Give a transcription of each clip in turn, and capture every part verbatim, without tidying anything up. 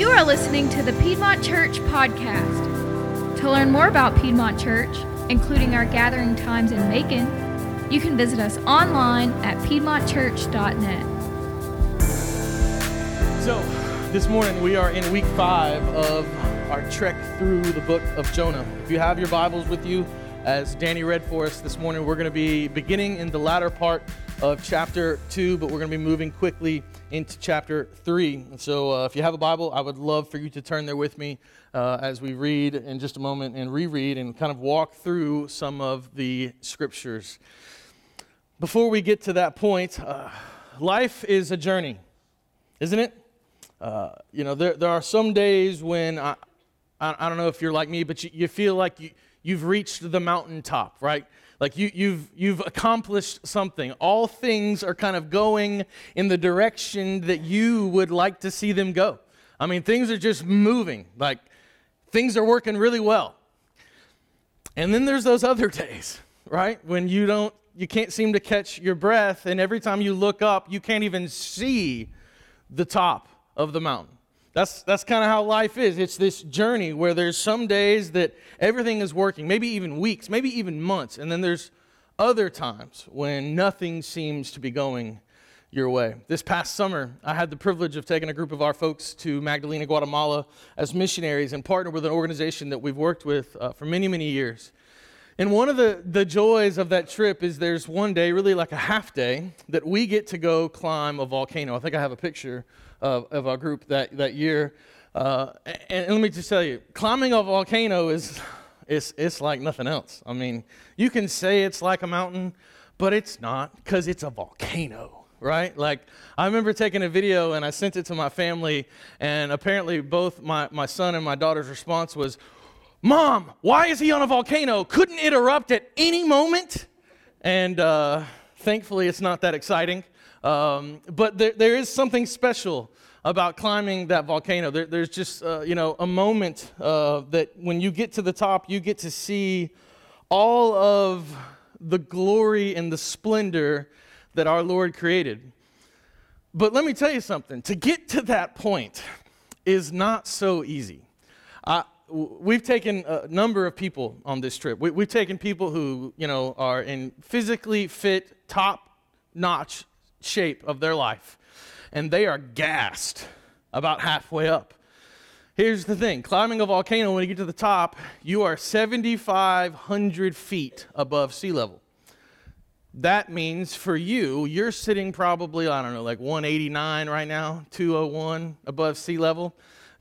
You are listening to the Piedmont Church podcast. To learn more about Piedmont Church, including our gathering times in Macon, you can visit us online at piedmont church dot net. So, this morning we are in week five of our trek through the book of Jonah. If you have your Bibles with you, as Danny read for us this morning, we're going to be beginning in the latter part of chapter two, but we're going to be moving quickly into chapter three. And so uh, if you have a Bible, I would love for you to turn there with me uh, as we read in just a moment and reread and kind of walk through some of the scriptures. Before we get to that point, uh, life is a journey, isn't it? Uh, you know, there there are some days when, I, I, I don't know if you're like me, but you, you feel like you, you've reached the mountaintop, right? Like you, you've you've accomplished something. All things are kind of going in the direction that you would like to see them go. I mean, things are just moving. Like, things are working really well. And then there's those other days, right? When you don't, you can't seem to catch your breath, and every time you look up, you can't even see the top of the mountain. That's that's kind of how life is. It's this journey where there's some days that everything is working, maybe even weeks, maybe even months, and then there's other times when nothing seems to be going your way. This past summer, I had the privilege of taking a group of our folks to Magdalena, Guatemala as missionaries and partnered with an organization that we've worked with uh, for many, many years. And one of the, the joys of that trip is there's one day, really like a half day, that we get to go climb a volcano. I think I have a picture Of, of our group that, that year. Uh, and, and let me just tell you, climbing a volcano is it's, it's like nothing else. I mean, you can say it's like a mountain, but it's not, because it's a volcano, right? Like, I remember taking a video and I sent it to my family, and apparently both my, my son and my daughter's response was, "Mom, why is he on a volcano? Couldn't it erupt at any moment?" And uh, thankfully it's not that exciting. Um, but there, there is something special about climbing that volcano. There, there's just, uh, you know, a moment uh, that when you get to the top, you get to see all of the glory and the splendor that our Lord created. But let me tell you something. To get to that point is not so easy. I, we've taken a number of people on this trip. We, we've taken people who, you know, are in physically fit, top-notch shape of their life, and they are gassed about halfway up. Here's the thing: climbing a volcano, when you get to the top, you are seventy-five hundred feet above sea level. That means for you, you're sitting probably, I don't know, like one eighty-nine right now, two oh one above sea level.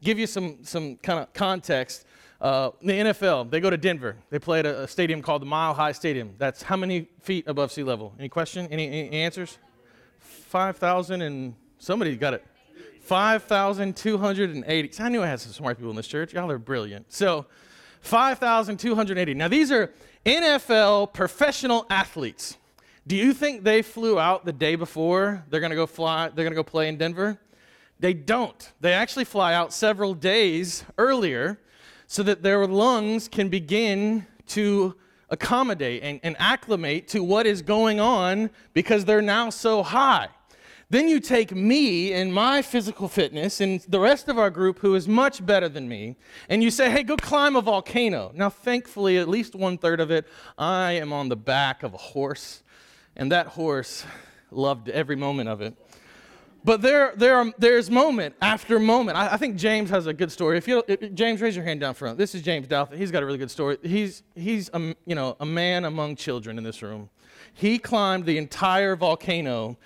Give you some some kind of context. Uh, the N F L, they go to Denver. They play at a, a stadium called the Mile High Stadium. That's how many feet above sea level? Any question? Any, any answers? five thousand and somebody got it. five thousand two hundred eighty. I knew I had some smart people in this church. Y'all are brilliant. So five thousand two hundred eighty. Now, these are N F L professional athletes. Do you think they flew out the day before they're going to go fly? They're going to go play in Denver? They don't. They actually fly out several days earlier so that their lungs can begin to accommodate and, and acclimate to what is going on, because they're now so high. Then you take me and my physical fitness and the rest of our group who is much better than me, and you say, "Hey, go climb a volcano." Now, thankfully, at least one third of it, I am on the back of a horse, and that horse loved every moment of it. But there, there are, there's moment after moment. I, I think James has a good story. If you, if, James, raise your hand down front. This is James Douthat. He's got a really good story. He's, he's a, you know, a man among children in this room. He climbed the entire volcano,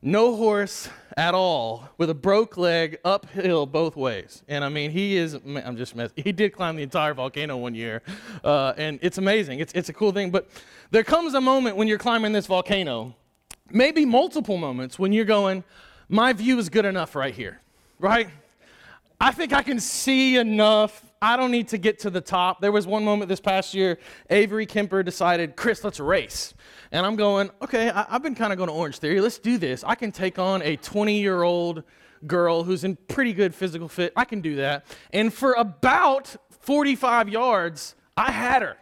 no horse at all, with a broke leg, uphill both ways. And I mean, he is. I'm just messing. He did climb the entire volcano one year, uh, and it's amazing. It's, it's a cool thing. But there comes a moment when you're climbing this volcano, maybe multiple moments, when you're going, "My view is good enough right here," right? I think I can see enough. I don't need to get to the top. There was one moment this past year, Avery Kemper decided, "Chris, let's race." And I'm going, okay, I- I've been kind of going to Orange Theory. Let's do this. I can take on a twenty-year-old girl who's in pretty good physical fit. I can do that. And for about forty-five yards, I had her.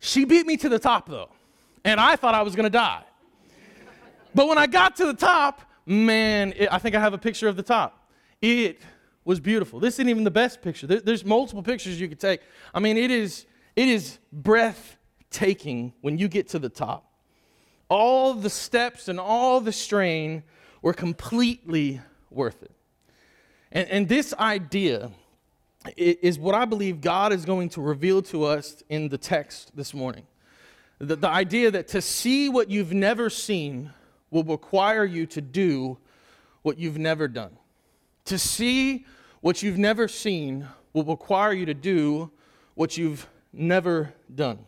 She beat me to the top, though, and I thought I was going to die. But when I got to the top, man, it, I think I have a picture of the top. It was beautiful. This isn't even the best picture. There, there's multiple pictures you could take. I mean, it is it is breathtaking when you get to the top. All the steps and all the strain were completely worth it. And, and this idea is what I believe God is going to reveal to us in the text this morning. The, the idea that to see what you've never seen will require you to do what you've never done. To see what you've never seen will require you to do what you've never done.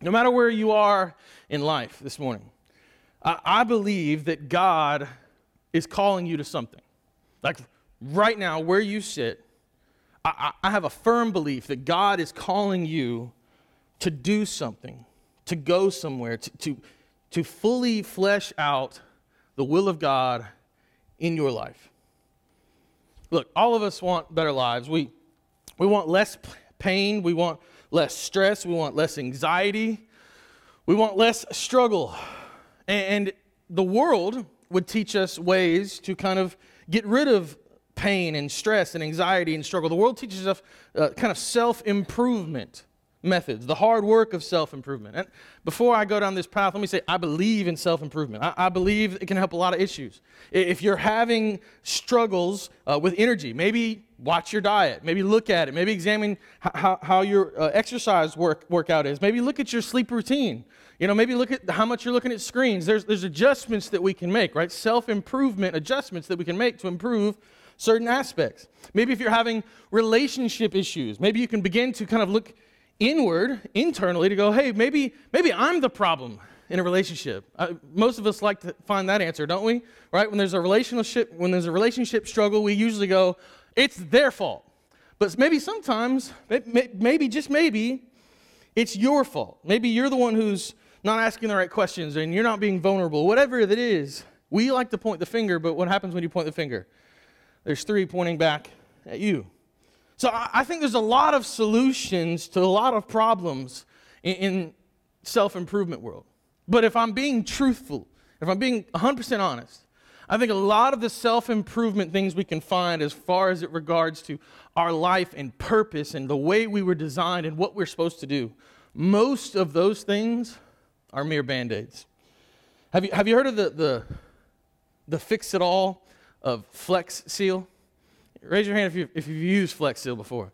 No matter where you are in life this morning, I, I believe that God is calling you to something. Like right now, where you sit, I, I have a firm belief that God is calling you to do something, to go somewhere, to, to, to fully flesh out the will of God in your life. Look, all of us want better lives. We we want less pain. We want less stress. We want less anxiety. We want less struggle. And the world would teach us ways to kind of get rid of pain and stress and anxiety and struggle. The world teaches us uh, kind of self-improvement methods, the hard work of self-improvement. And before I go down this path, let me say I believe in self-improvement. I, I believe it can help a lot of issues. If you're having struggles uh, with energy, maybe watch your diet. Maybe look at it. Maybe examine how, how your uh, exercise work workout is. Maybe look at your sleep routine. You know, maybe look at how much you're looking at screens. There's there's adjustments that we can make, right? Self-improvement adjustments that we can make to improve certain aspects. Maybe if you're having relationship issues, maybe you can begin to kind of look inward, internally, to go, hey, maybe maybe I'm the problem in a relationship. Uh, most of us like to find that answer, don't we? Right? When there's a relationship, when there's a relationship struggle, we usually go, it's their fault. But maybe sometimes, maybe just maybe, it's your fault. Maybe you're the one who's not asking the right questions and you're not being vulnerable. Whatever it is, we like to point the finger. But what happens when you point the finger? There's three pointing back at you. So I think there's a lot of solutions to a lot of problems in self-improvement world. But if I'm being truthful, if I'm being one hundred percent honest, I think a lot of the self-improvement things we can find as far as it regards to our life and purpose and the way we were designed and what we're supposed to do, most of those things are mere Band-Aids. Have you, have you heard of the, the, the fix-it-all of Flex Seal? Raise your hand if, you, if you've used Flex Seal before.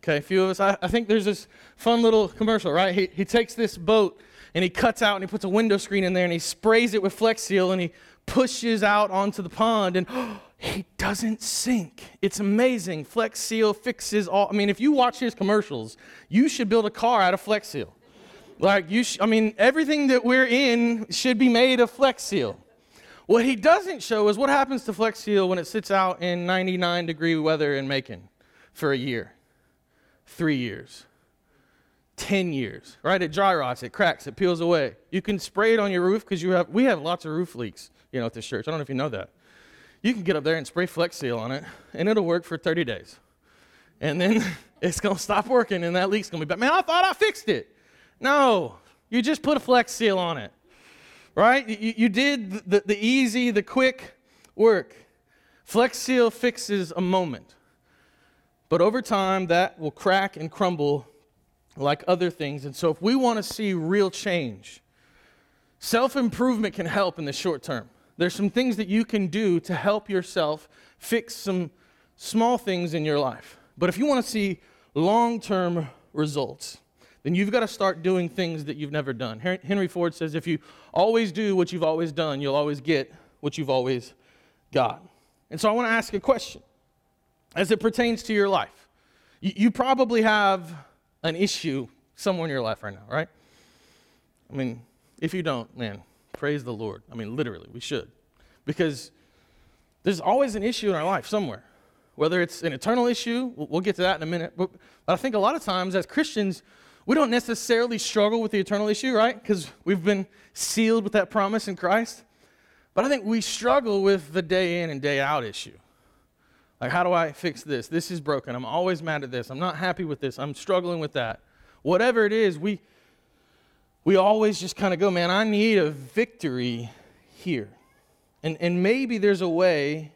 Okay, a few of us. I, I think there's this fun little commercial, right? He, he takes this boat, and he cuts out, and he puts a window screen in there, and he sprays it with Flex Seal, and he pushes out onto the pond, and oh, he doesn't sink. It's amazing. Flex Seal fixes all. I mean, if you watch his commercials, you should build a car out of Flex Seal. Like, you. Sh- I mean, everything that we're in should be made of Flex Seal. What he doesn't show is what happens to Flex Seal when it sits out in ninety-nine degree weather in Macon for a year, three years, ten years, right? It dry rots, it cracks, it peels away. You can spray it on your roof because you have. we have lots of roof leaks, you know, at this church. I don't know if you know that. You can get up there and spray Flex Seal on it, and it'll work for thirty days. And then it's going to stop working, and that leak's going to be bad. Man, I thought I fixed it. No, you just put a Flex Seal on it. Right? You, you did the, the easy, the quick work. Flex Seal fixes a moment. But over time, that will crack and crumble like other things. And so if we want to see real change, self-improvement can help in the short term. There's some things that you can do to help yourself fix some small things in your life. But if you want to see long-term results, then you've got to start doing things that you've never done. Henry Ford says, if you always do what you've always done, you'll always get what you've always got. And so I want to ask a question as it pertains to your life. You, you probably have an issue somewhere in your life right now, right? I mean, if you don't, man, praise the Lord. I mean, literally, we should. Because there's always an issue in our life somewhere. Whether it's an eternal issue, we'll get to that in a minute. But I think a lot of times as Christians, we don't necessarily struggle with the eternal issue, right? Because we've been sealed with that promise in Christ. But I think we struggle with the day in and day out issue. Like, how do I fix this? This is broken. I'm always mad at this. I'm not happy with this. I'm struggling with that. Whatever it is, we we always just kind of go, man, I need a victory here. And and maybe there's a way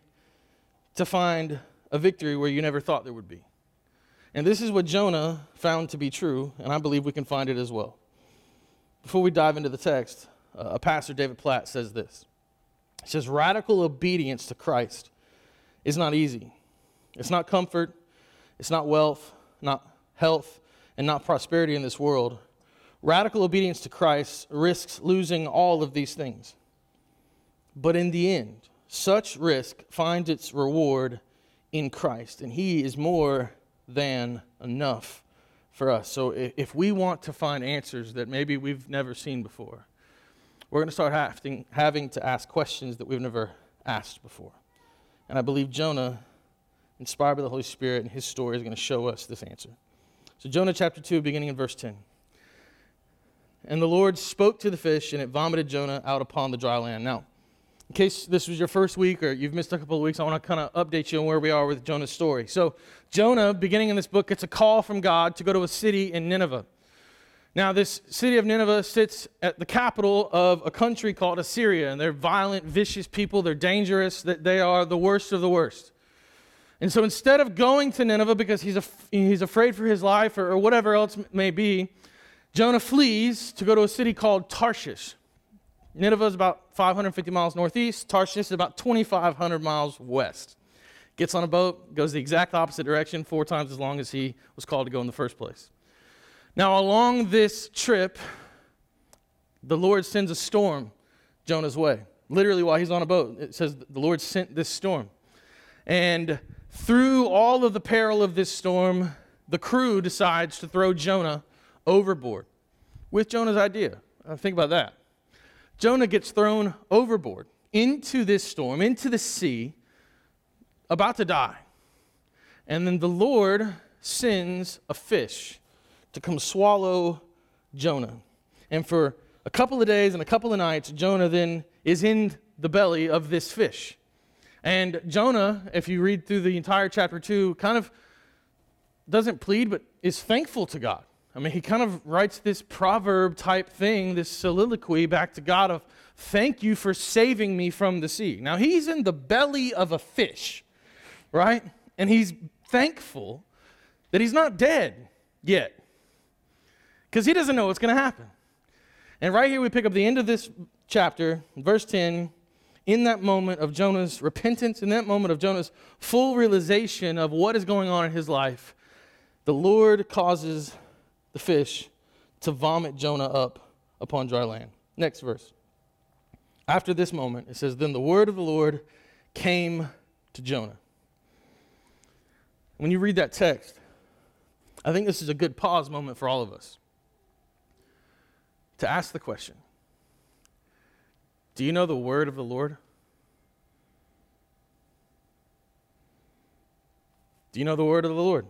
to find a victory where you never thought there would be. And this is what Jonah found to be true, and I believe we can find it as well. Before we dive into the text, uh, a pastor, David Platt, says this. He says, radical obedience to Christ is not easy. It's not comfort, it's not wealth, not health, and not prosperity in this world. Radical obedience to Christ risks losing all of these things. But in the end, such risk finds its reward in Christ, and He is more than enough for us. So if we want to find answers that maybe we've never seen before, we're going to start having, having to ask questions that we've never asked before. And I believe Jonah, inspired by the Holy Spirit, and his story is going to show us this answer. So Jonah chapter two, beginning in verse ten. And the Lord spoke to the fish, and it vomited Jonah out upon the dry land. Now, in case this was your first week or you've missed a couple of weeks, I want to kind of update you on where we are with Jonah's story. So Jonah, beginning in this book, gets a call from God to go to a city in Nineveh. Now, this city of Nineveh sits at the capital of a country called Assyria, and they're violent, vicious people. They're dangerous. They are the worst of the worst. And so instead of going to Nineveh because he's af- he's afraid for his life or, or whatever else m- may be, Jonah flees to go to a city called Tarshish. Nineveh is about five hundred fifty miles northeast. Tarshish is about twenty-five hundred miles west. Gets on a boat, goes the exact opposite direction, four times as long as he was called to go in the first place. Now, along this trip, the Lord sends a storm Jonah's way. Literally, while he's on a boat, it says the Lord sent this storm. And through all of the peril of this storm, the crew decides to throw Jonah overboard with Jonah's idea. Think about that. Jonah gets thrown overboard into this storm, into the sea, about to die. And then the Lord sends a fish to come swallow Jonah. And for a couple of days and a couple of nights, Jonah then is in the belly of this fish. And Jonah, if you read through the entire chapter two, kind of doesn't plead, but is thankful to God. I mean, he kind of writes this proverb type thing, this soliloquy back to God of, thank you for saving me from the sea. Now, he's in the belly of a fish, right? And he's thankful that he's not dead yet because he doesn't know what's going to happen. And right here we pick up the end of this chapter, verse ten. In that moment of Jonah's repentance, in that moment of Jonah's full realization of what is going on in his life, the Lord causes the fish to vomit Jonah up upon dry land. Next verse. After this moment, it says, then the word of the Lord came to Jonah. When you read that text, I think this is a good pause moment for all of us to ask the question, do you know the word of the Lord? Do you know the word of the Lord?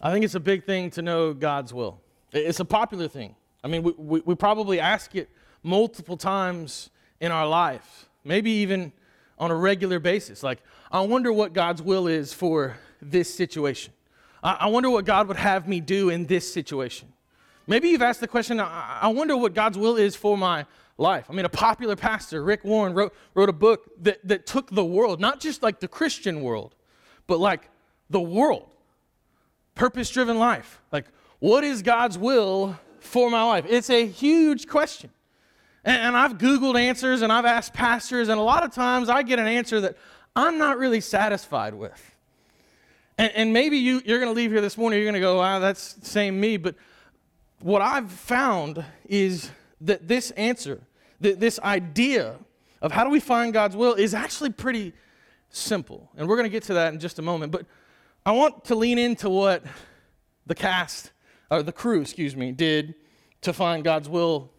I think it's a big thing to know God's will. It's a popular thing. I mean, we, we, we probably ask it multiple times in our life, maybe even on a regular basis. Like, I wonder what God's will is for this situation. I, I wonder what God would have me do in this situation. Maybe you've asked the question, I, I wonder what God's will is for my life. I mean, a popular pastor, Rick Warren, wrote wrote a book that, that took the world, not just like the Christian world, but like the world. Purpose-driven life. Like, what is God's will for my life? It's a huge question. And, and I've Googled answers and I've asked pastors, and a lot of times I get an answer that I'm not really satisfied with. And, and maybe you, you're going to leave here this morning, you're going to go, wow, that's same me. But what I've found is that this answer, that this idea of how do we find God's will is actually pretty simple. And we're going to get to that in just a moment. But I want to lean into what the cast, or the crew, excuse me, did to find God's will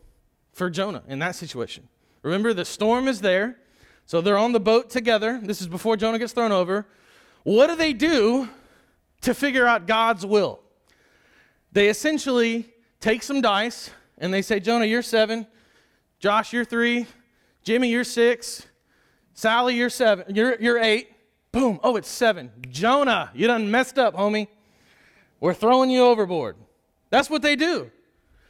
for Jonah in that situation. Remember, the storm is there. So they're on the boat together. This is before Jonah gets thrown over. What do they do to figure out God's will? They essentially take some dice, and they say, Jonah, you're seven. Josh, you're three. Jimmy, you're six. Sally, you're seven. You're, you're eight. Boom. Oh, it's seven. Jonah, you done messed up, homie. We're throwing you overboard. That's what they do.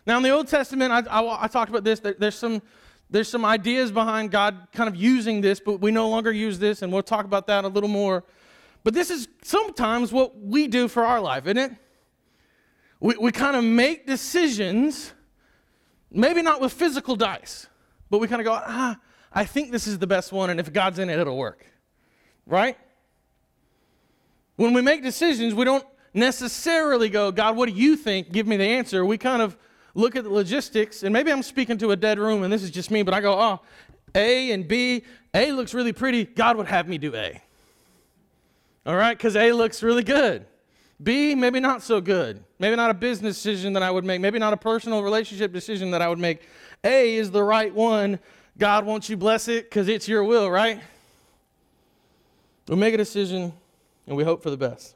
Now, in the Old Testament, I, I, I talked about this. There, there's some there's some ideas behind God kind of using this, but we no longer use this, and we'll talk about that a little more But this is sometimes what we do for our life, isn't it? We we kind of make decisions, maybe not with physical dice, but we kind of go, ah, I think this is the best one, and if God's in it, it'll work, right? When we make decisions, we don't necessarily go, God, what do you think? Give me the answer. We kind of look at the logistics, and maybe I'm speaking to a dead room, and this is just me, but I go, oh, A and B, A looks really pretty. God would have me do A. All right, because A looks really good. B, maybe not so good. Maybe not a business decision that I would make. Maybe not a personal relationship decision that I would make. A is the right one. God, won't you bless it? Because it's your will, right? We make a decision, and we hope for the best.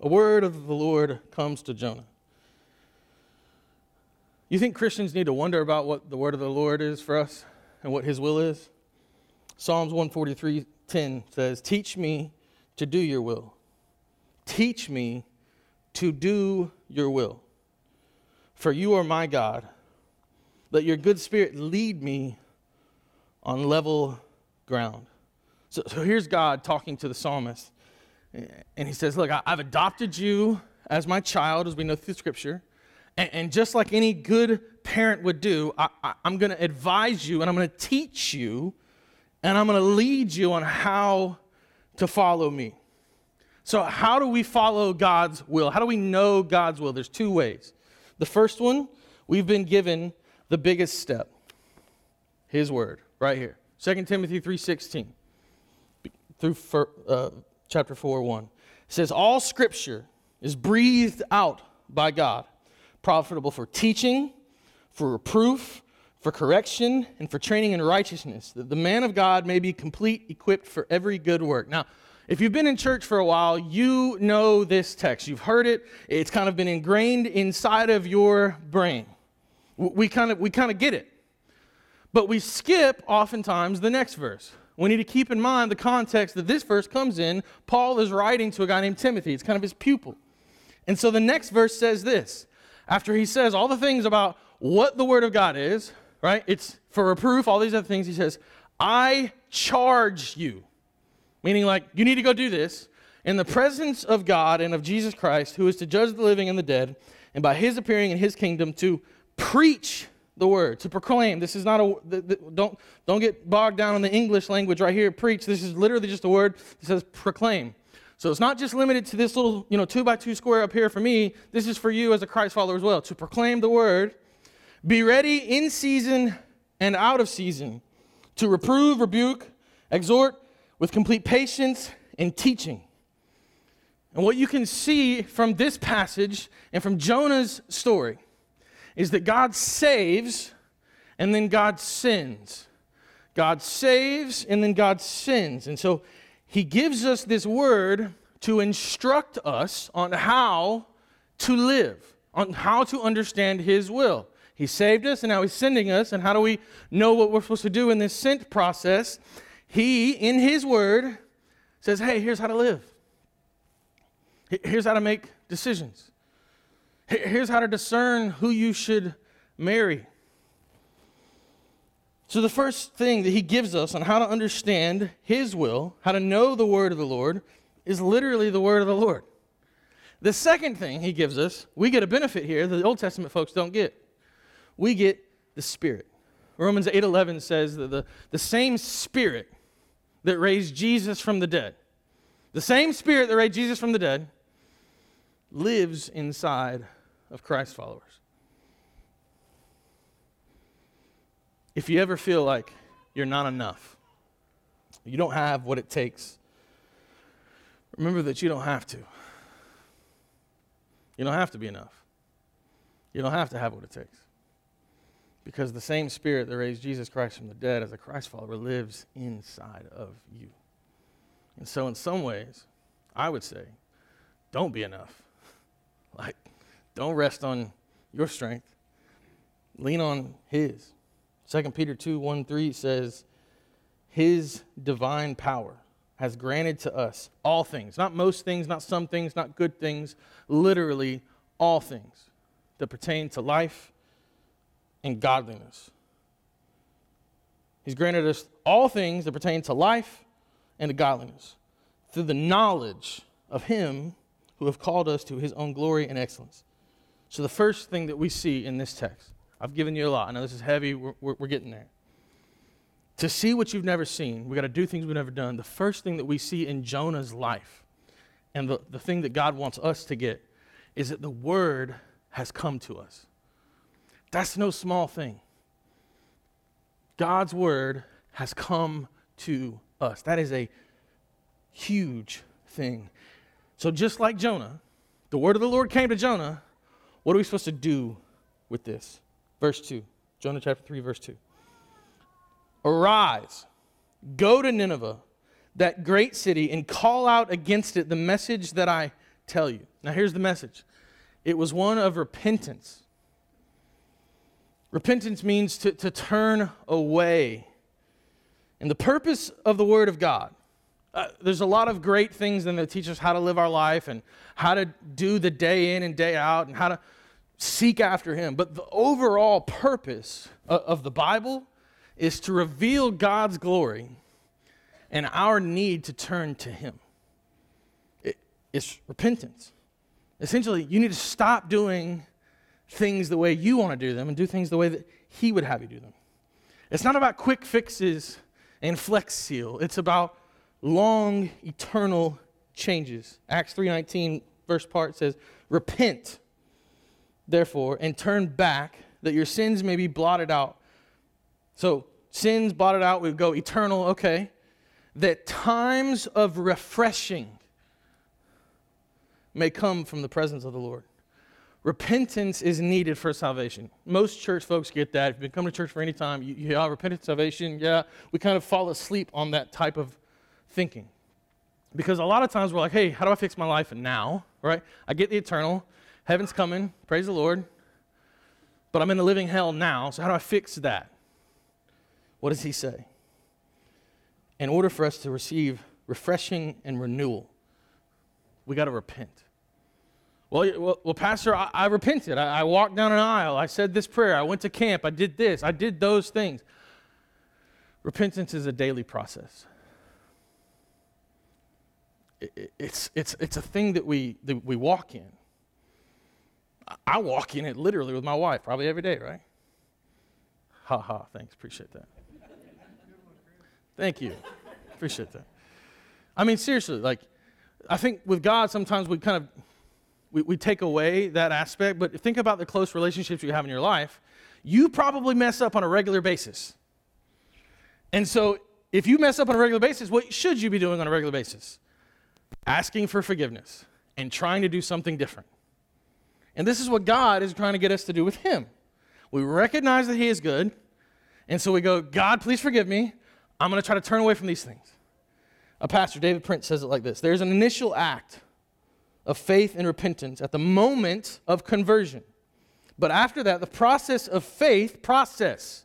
A word of the Lord comes to Jonah. You think Christians need to wonder about what the word of the Lord is for us and what his will is? Psalms one forty-three ten says, teach me to do your will. Teach me to do your will. For you are my God. Let your good spirit lead me on level ground. So, so here's God talking to the psalmist. And he says, look, I've adopted you as my child, as we know through Scripture. And, and just like any good parent would do, I, I, I'm going to advise you, and I'm going to teach you, and I'm going to lead you on how to follow me. So how do we follow God's will? How do we know God's will? There's two ways. The first one, we've been given the biggest step, his word, right here. Second Timothy three sixteen through uh, chapter four one. It says, all scripture is breathed out by God, profitable for teaching, for reproof, for correction, and for training in righteousness, that the man of God may be complete, equipped for every good work. Now, if you've been in church for a while, you know this text. You've heard it. It's kind of been ingrained inside of your brain. We kind of we kind of get it. But we skip, oftentimes, the next verse. We need to keep in mind the context that this verse comes in. Paul is writing to a guy named Timothy. It's kind of his pupil. And so the next verse says this. After he says all the things about what the Word of God is, right? It's for reproof, all these other things. He says, I charge you. Meaning like, you need to go do this in the presence of God and of Jesus Christ, who is to judge the living and the dead, and by his appearing in his kingdom to preach the word, to proclaim. This is not a, the, the, don't, don't get bogged down in the English language right here, preach. This is literally just a word that says proclaim. So it's not just limited to this little, you know, two by two square up here for me. This is for you as a Christ follower as well, to proclaim the word. Be ready in season and out of season to reprove, rebuke, exhort with complete patience and teaching. And what you can see from this passage and from Jonah's story is that God saves and then God sends. God saves and then God sends. And so he gives us this word to instruct us on how to live, on how to understand his will. He saved us, and now he's sending us. And how do we know what we're supposed to do in this sent process? He, in his word, says, hey, here's how to live. Here's how to make decisions. Here's how to discern who you should marry. So the first thing that he gives us on how to understand his will, how to know the word of the Lord, is literally the word of the Lord. The second thing he gives us, we get a benefit here that the Old Testament folks don't get. We get the Spirit. Romans eight eleven says that the, the same Spirit that raised Jesus from the dead, the same Spirit that raised Jesus from the dead, lives inside of Christ followers. If you ever feel like you're not enough, you don't have what it takes, remember that you don't have to. You don't have to be enough. You don't have to have what it takes. Because the same Spirit that raised Jesus Christ from the dead as a Christ follower lives inside of you. And so in some ways, I would say, don't be enough. Like, don't rest on your strength. Lean on his. Second Peter two one through three says, his divine power has granted to us all things. Not most things, not some things, not good things. Literally all things that pertain to life and godliness. He's granted us all things that pertain to life and to godliness through the knowledge of him who have called us to his own glory and excellence. So the first thing that we see in this text, I've given you a lot. I know this is heavy. We're, we're, we're getting there. To see what you've never seen, we've got to do things we've never done. The first thing that we see in Jonah's life and the, the thing that God wants us to get is that the word has come to us. That's no small thing. God's word has come to us. That is a huge thing. So just like Jonah, the word of the Lord came to Jonah. What are we supposed to do with this? Verse two, Jonah chapter three, verse two. Arise, go to Nineveh, that great city, and call out against it the message that I tell you. Now here's the message. It was one of repentance. Repentance means to, to turn away. And the purpose of the Word of God, uh, there's a lot of great things in there that teach us how to live our life and how to do the day in and day out and how to seek after Him. But the overall purpose of, of the Bible is to reveal God's glory and our need to turn to Him. It, it's repentance. Essentially, you need to stop doing things the way you want to do them and do things the way that he would have you do them. It's not about quick fixes and flex seal. It's about long, eternal changes. Acts three nineteen, first part says, repent, therefore, and turn back that your sins may be blotted out. So sins blotted out, we go eternal, okay. That times of refreshing may come from the presence of the Lord. Repentance is needed for salvation. Most church folks get that. If you've been coming to church for any time, you, you yeah, repentance, salvation, yeah. We kind of fall asleep on that type of thinking. Because a lot of times we're like, hey, how do I fix my life now, right? I get the eternal. Heaven's coming. Praise the Lord. But I'm in the living hell now, so how do I fix that? What does he say? In order for us to receive refreshing and renewal, we got to repent. Well, well, Pastor, I, I repented. I, I walked down an aisle. I said this prayer. I went to camp. I did this. I did those things. Repentance is a daily process. It, it's, it's, it's a thing that we, that we walk in. I walk in it literally with my wife probably every day, right? Ha ha, thanks. Appreciate that. Thank you. Appreciate that. I mean, seriously, like, I think with God sometimes we kind of... We we take away that aspect, but think about the close relationships you have in your life. You probably mess up on a regular basis. And so if you mess up on a regular basis, what should you be doing on a regular basis? Asking for forgiveness and trying to do something different. And this is what God is trying to get us to do with him. We recognize that he is good, and so we go, God, please forgive me. I'm going to try to turn away from these things. A pastor, David Prince, says it like this. There's an initial act of faith and repentance at the moment of conversion. But after that, the process of faith, process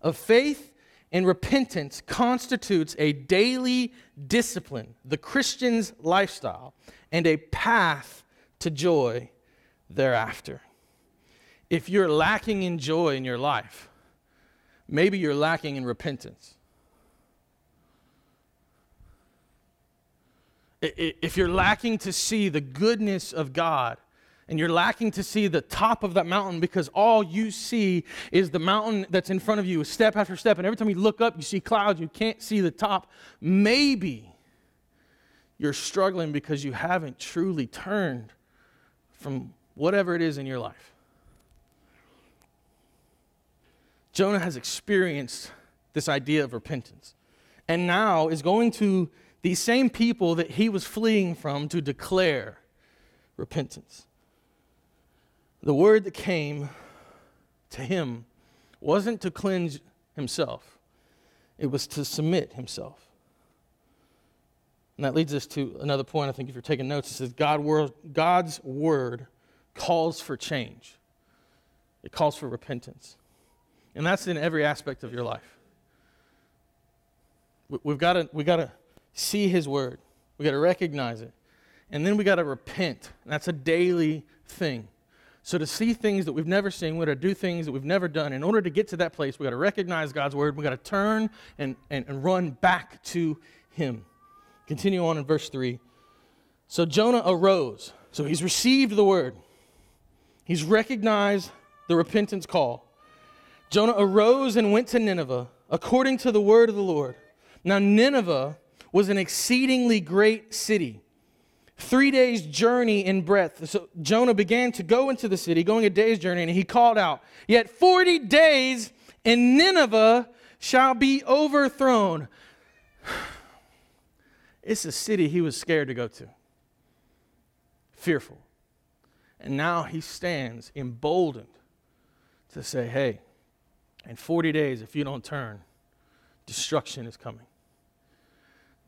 of faith and repentance constitutes a daily discipline, the Christian's lifestyle, and a path to joy thereafter. If you're lacking in joy in your life, maybe you're lacking in repentance. If you're lacking to see the goodness of God and you're lacking to see the top of that mountain because all you see is the mountain that's in front of you step after step, and every time you look up, you see clouds, you can't see the top, maybe you're struggling because you haven't truly turned from whatever it is in your life. Jonah has experienced this idea of repentance and now is going to these same people that he was fleeing from to declare repentance. The word that came to him wasn't to cleanse himself. It was to submit himself. And that leads us to another point. I think if you're taking notes, it says God word, God's word calls for change. It calls for repentance. And that's in every aspect of your life. We've got to... We've got to see his word. We got to recognize it. And then we got to repent. And that's a daily thing. So to see things that we've never seen, we've got to do things that we've never done. In order to get to that place, we've got to recognize God's word. We've got to turn and, and, and run back to him. Continue on in verse three. So Jonah arose. So he's received the word. He's recognized the repentance call. Jonah arose and went to Nineveh according to the word of the Lord. Now Nineveh was an exceedingly great city, three days' journey in breadth. So Jonah began to go into the city, going a day's journey, and he called out, "Yet forty days and Nineveh shall be overthrown." It's a city he was scared to go to, fearful. And now he stands emboldened to say, hey, in forty days, if you don't turn, destruction is coming.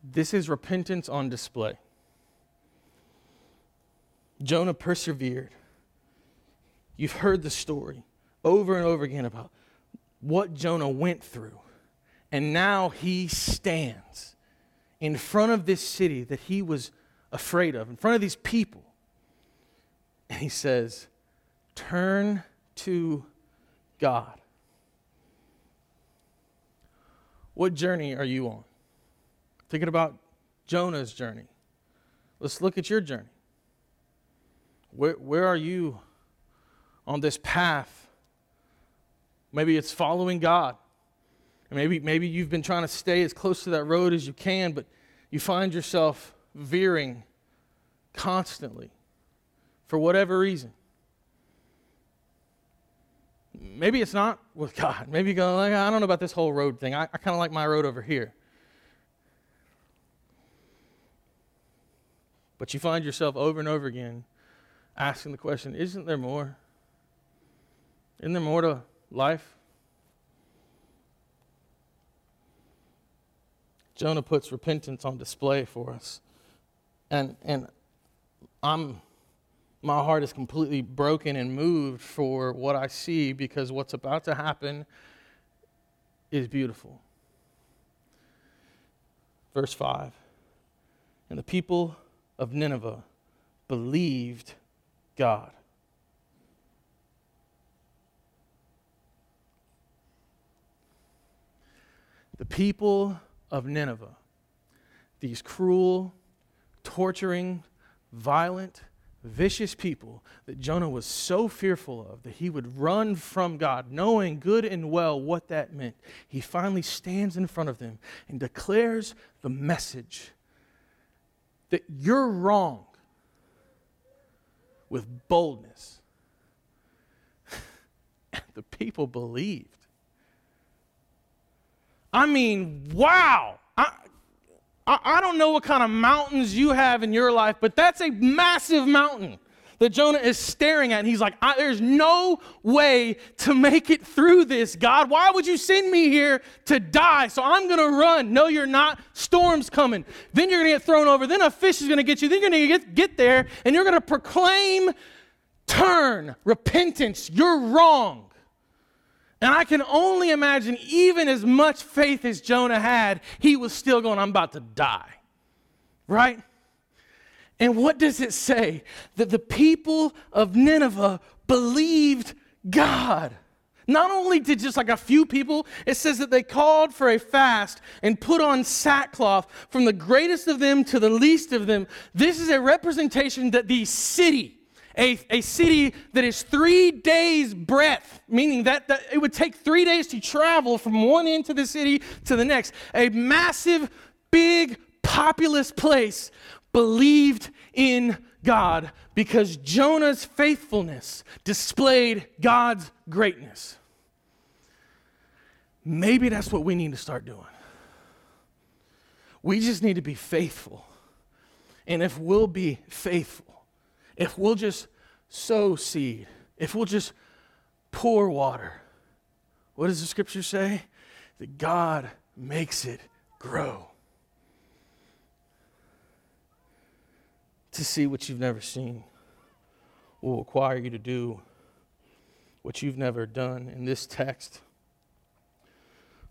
This is repentance on display. Jonah persevered. You've heard the story over and over again about what Jonah went through. And now he stands in front of this city that he was afraid of, in front of these people. And he says, turn to God. What journey are you on? Thinking about Jonah's journey. Let's look at your journey. Where where are you on this path? Maybe it's following God. And maybe maybe you've been trying to stay as close to that road as you can, but you find yourself veering constantly for whatever reason. Maybe it's not with God. Maybe you go, like, I don't know about this whole road thing. I, I kind of like my road over here. But you find yourself over and over again asking the question, isn't there more? Isn't there more to life? Jonah puts repentance on display for us. And and I'm my heart is completely broken and moved for what I see, because what's about to happen is beautiful. Verse five. And the people of Nineveh believed God. The people of Nineveh, these cruel, torturing, violent, vicious people that Jonah was so fearful of that he would run from God, knowing good and well what that meant. He finally stands in front of them and declares the message that you're wrong with boldness. And the people believed. I mean, wow! I, I don't know what kind of mountains you have in your life, but that's a massive mountain that Jonah is staring at. And he's like, I, there's no way to make it through this, God. Why would you send me here to die? So I'm going to run. No, you're not. Storm's coming. Then you're going to get thrown over. Then a fish is going to get you. Then you're going to get, get there, and you're going to proclaim, turn, repentance. You're wrong. And I can only imagine, even as much faith as Jonah had, he was still going, I'm about to die, right? And what does it say? That the people of Nineveh believed God. Not only did just like a few people, it says that they called for a fast and put on sackcloth from the greatest of them to the least of them. This is a representation that the city A, a city that is three days' breadth, meaning that, that it would take three days to travel from one end of the city to the next. A massive, big, populous place believed in God because Jonah's faithfulness displayed God's greatness. Maybe that's what we need to start doing. We just need to be faithful. And if we'll be faithful, if we'll just sow seed, if we'll just pour water, what does the scripture say? That God makes it grow. To see what you've never seen will require you to do what you've never done. In this text,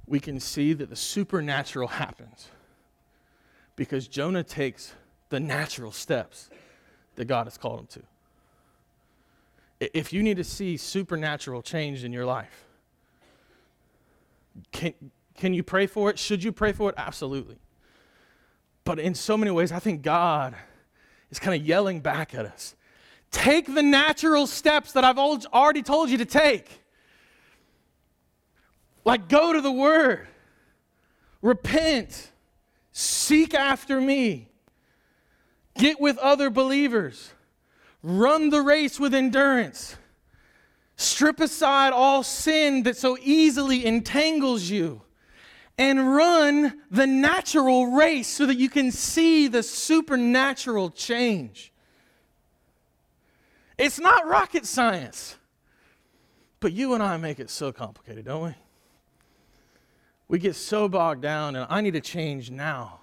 we can see that the supernatural happens because Jonah takes the natural steps that God has called him to. If you need to see supernatural change in your life, can can you pray for it? Should you pray for it? Absolutely. But in so many ways, I think God is kind of yelling back at us. Take the natural steps that I've already told you to take. Like, go to the Word. Repent. Seek after me. Get with other believers. Run the race with endurance. Strip aside all sin that so easily entangles you. And run the natural race so that you can see the supernatural change. It's not rocket science. But you and I make it so complicated, don't we? We get so bogged down, and I need to change now.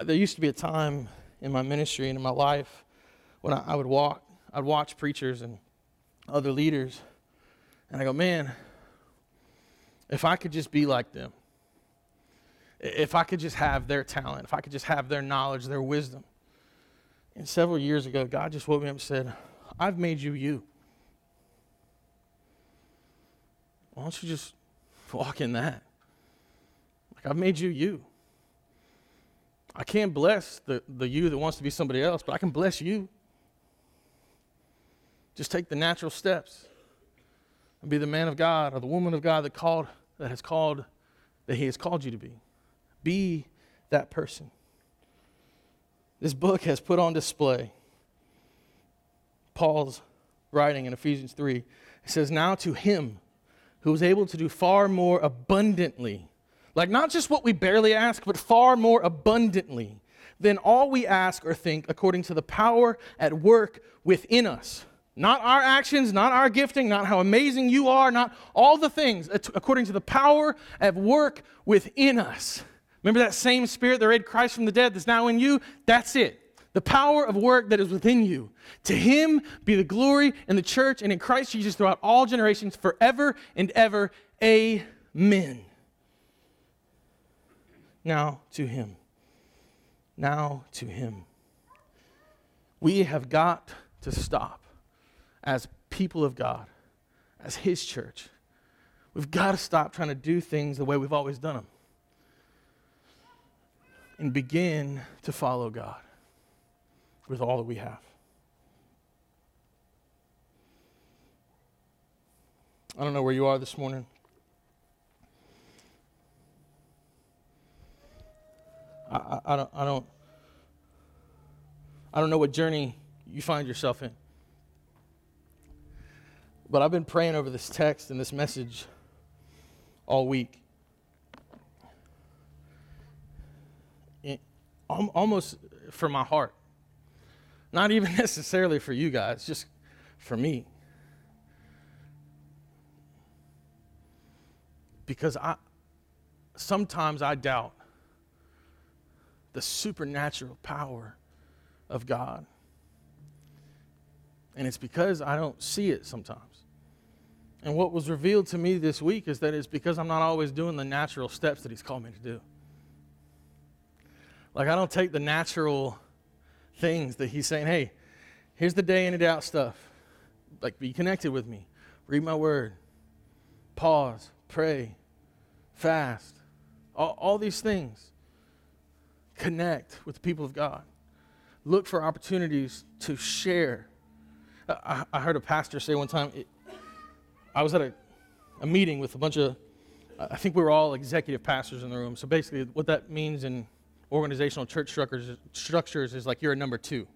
There used to be a time in my ministry and in my life when I, I would walk, I'd watch preachers and other leaders, and I go, man, if I could just be like them, if I could just have their talent, if I could just have their knowledge, their wisdom. And several years ago, God just woke me up and said, I've made you you. Why don't you just walk in that? Like, I've made you you. I can't bless the, the you that wants to be somebody else, but I can bless you. Just take the natural steps and be the man of God or the woman of God that called that has called that He has called you to be. Be that person. This book has put on display Paul's writing in Ephesians three. It says, now to Him who is able to do far more abundantly, like not just what we barely ask, but far more abundantly than all we ask or think according to the power at work within us. Not our actions, not our gifting, not how amazing you are, not all the things, according to the power at work within us. Remember that same spirit that raised Christ from the dead that's now in you? That's it. The power of work that is within you. To Him be the glory in the church and in Christ Jesus throughout all generations, forever and ever. Amen. Now to Him. Now to Him. We have got to stop as people of God, as His church. We've got to stop trying to do things the way we've always done them and begin to follow God with all that we have. I don't know where you are this morning. I, I, I don't I don't I don't know what journey you find yourself in. But I've been praying over this text and this message all week. It, almost for my heart. Not even necessarily for you guys, just for me. Because I sometimes I doubt the supernatural power of God. And it's because I don't see it sometimes. And what was revealed to me this week is that it's because I'm not always doing the natural steps that He's called me to do. Like, I don't take the natural things that He's saying, hey, here's the day in and out stuff. Like, be connected with me. Read my word. Pause. Pray. Fast. All, all these things. Connect with the people of God. Look for opportunities to share. I, I heard a pastor say one time, it, I was at a, a meeting with a bunch of, I think we were all executive pastors in the room. So basically what that means in organizational church structures, structures is like you're a number two.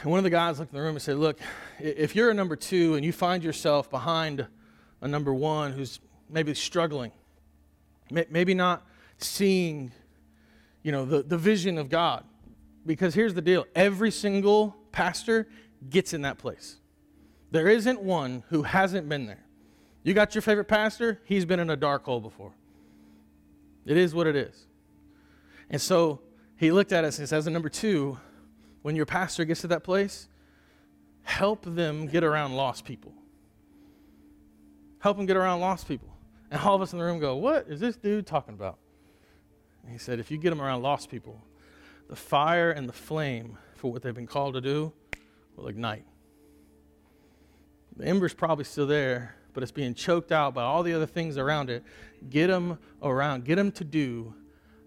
And one of the guys looked in the room and said, look, if you're a number two and you find yourself behind a number one who's maybe struggling, maybe not seeing, you know, the, the vision of God, because here's the deal, every single pastor gets in that place. There isn't one who hasn't been there. You got your favorite pastor, he's been in a dark hole before. It is what it is. And so he looked at us and says, number two, when your pastor gets to that place, help them get around lost people. Help them get around lost people. And all of us in the room go, what is this dude talking about? And he said, if you get them around lost people, the fire and the flame for what they've been called to do will ignite. The ember's probably still there, but it's being choked out by all the other things around it. Get them around. Get them to do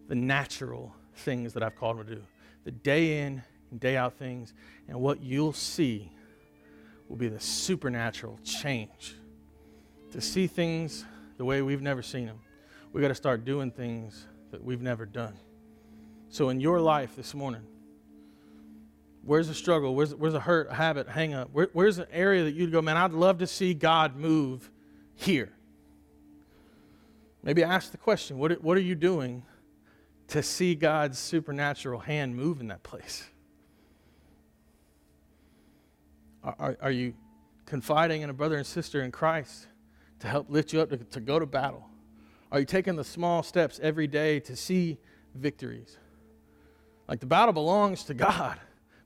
the natural things that I've called them to do. The day in and day out things. And what you'll see will be the supernatural change. To see things the way we've never seen them. We've got to start doing things that we've never done. So in your life this morning, where's the struggle? Where's, where's the hurt, a habit, hang up? Where, where's an area that you'd go, man, I'd love to see God move here? Maybe ask the question, what, what are you doing to see God's supernatural hand move in that place? Are, are, are you confiding in a brother and sister in Christ to help lift you up to, to go to battle? Are you taking the small steps every day to see victories? Like, the battle belongs to God,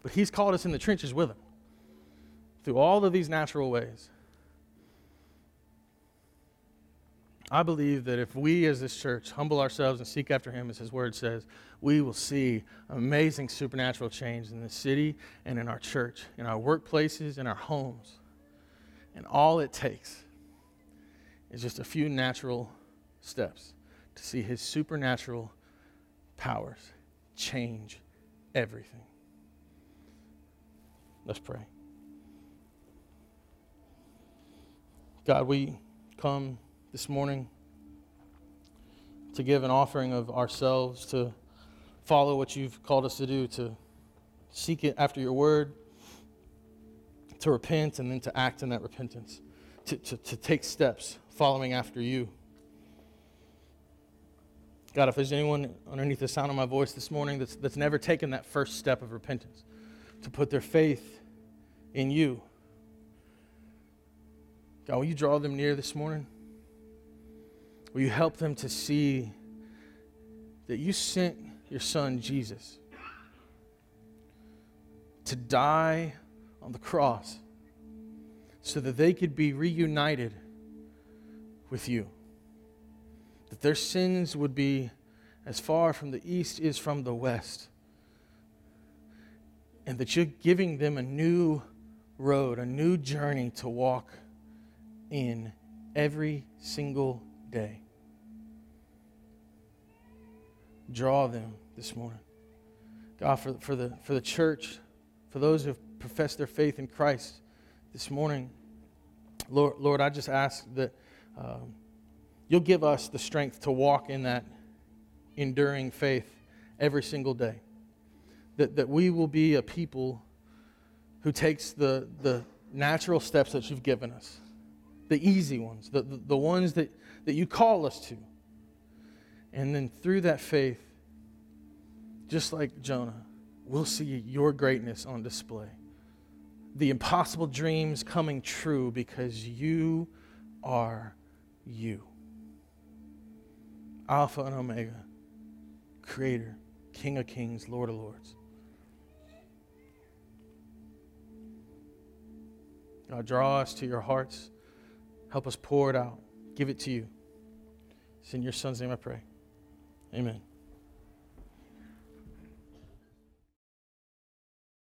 but he's called us in the trenches with him through all of these natural ways. I believe that if we as this church humble ourselves and seek after him, as his word says, we will see amazing supernatural change in this city and in our church, in our workplaces, in our homes. And all it takes is just a few natural steps to see his supernatural powers change everything. Let's pray. God, we come this morning to give an offering of ourselves, to follow what you've called us to do, to seek it after your word, to repent and then to act in that repentance, to, to, to take steps following after you. God, if there's anyone underneath the sound of my voice this morning that's, that's never taken that first step of repentance, to put their faith in you, God, will you draw them near this morning? Will you help them to see that you sent your son Jesus to die on the cross so that they could be reunited with you? That their sins would be as far from the east is from the west. And that you're giving them a new road, a new journey to walk in every single day. Draw them this morning. God, for, for the, for the church, for those who have professed their faith in Christ this morning, Lord, Lord, I just ask that... Um, You'll give us the strength to walk in that enduring faith every single day. That that we will be a people who takes the, the natural steps that you've given us, the easy ones, the, the, the ones that, that you call us to. And then through that faith, just like Jonah, we'll see your greatness on display. The impossible dreams coming true because you are you. Alpha and Omega, Creator, King of Kings, Lord of Lords. God, draw us to your hearts. Help us pour it out. Give it to you. It's in your son's name I pray. Amen.